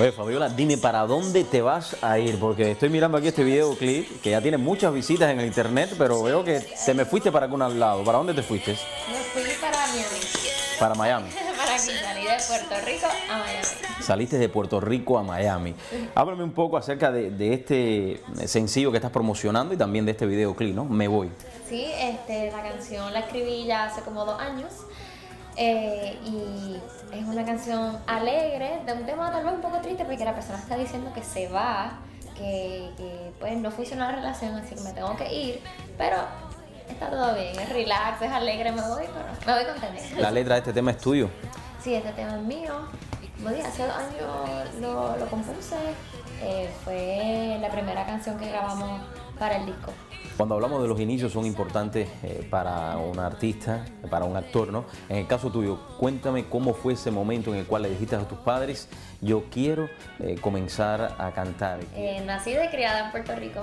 Oye, Fabiola, dime, ¿para dónde te vas a ir? Porque estoy mirando aquí este videoclip, que ya tiene muchas visitas en el internet, pero veo que te me fuiste para algún lado. ¿Para dónde te fuiste? Me fui para Miami. ¿Para Miami? Para aquí, salí de Puerto Rico a Miami. Saliste de Puerto Rico a Miami. Háblame un poco acerca de este sencillo que estás promocionando y también de este videoclip, ¿no? Me voy. Sí, la canción la escribí ya hace como 2 años. Y es una canción alegre, de un tema tal vez un poco triste, porque la persona está diciendo que se va, que pues no funciona la relación, así que me tengo que ir, pero está todo bien, es relax, es alegre, me voy, pero me voy contenta. ¿La letra de este tema es tuyo? Sí, este tema es mío. Hace 2 años lo compuse, fue la primera canción que grabamos para el disco. Cuando hablamos de los inicios son importantes para un artista, para un actor, ¿no? En el caso tuyo, cuéntame cómo fue ese momento en el cual le dijiste a tus padres, yo quiero comenzar a cantar. Nacida y criada en Puerto Rico,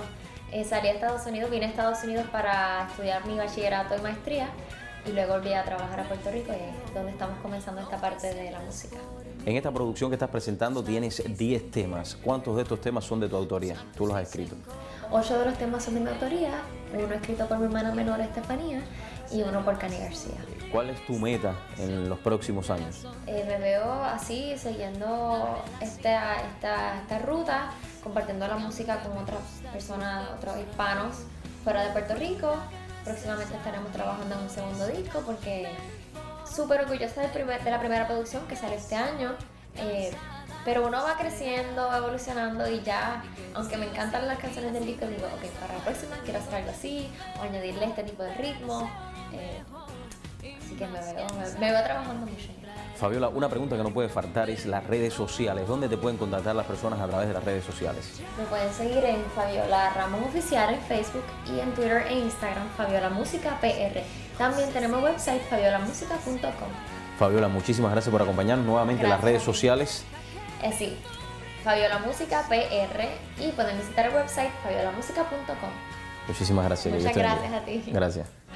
salí a Estados Unidos, vine a Estados Unidos para estudiar mi bachillerato y maestría. Y luego volví a trabajar a Puerto Rico, y es donde estamos comenzando esta parte de la música. En esta producción que estás presentando tienes 10 temas. ¿Cuántos de estos temas son de tu autoría? ¿Tú los has escrito? 8 de los temas son de mi autoría, uno escrito por mi hermana menor Estefanía y uno por Cani García. ¿Cuál es tu meta en los próximos años? Me veo así, siguiendo esta ruta, compartiendo la música con otras personas, otros hispanos fuera de Puerto Rico. Próximamente estaremos trabajando en un segundo disco, porque súper orgullosa de la primera producción que sale este año, pero uno va creciendo, va evolucionando, y ya, aunque me encantan las canciones del disco, digo, ok, para la próxima quiero hacer algo así, o añadirle este tipo de ritmo, así que me veo trabajando mucho. Fabiola, una pregunta que no puede faltar es las redes sociales. ¿Dónde te pueden contactar las personas a través de las redes sociales? Me pueden seguir en Fabiola Ramos Oficial en Facebook, y en Twitter e Instagram, Fabiola Musica PR. También tenemos website, fabiolamusica.com. Fabiola, muchísimas gracias por acompañarnos nuevamente en las redes sociales. Sí, Fabiola Musica PR, y pueden visitar el website, fabiolamusica.com. Muchísimas gracias. Muchas gracias a ti. Gracias.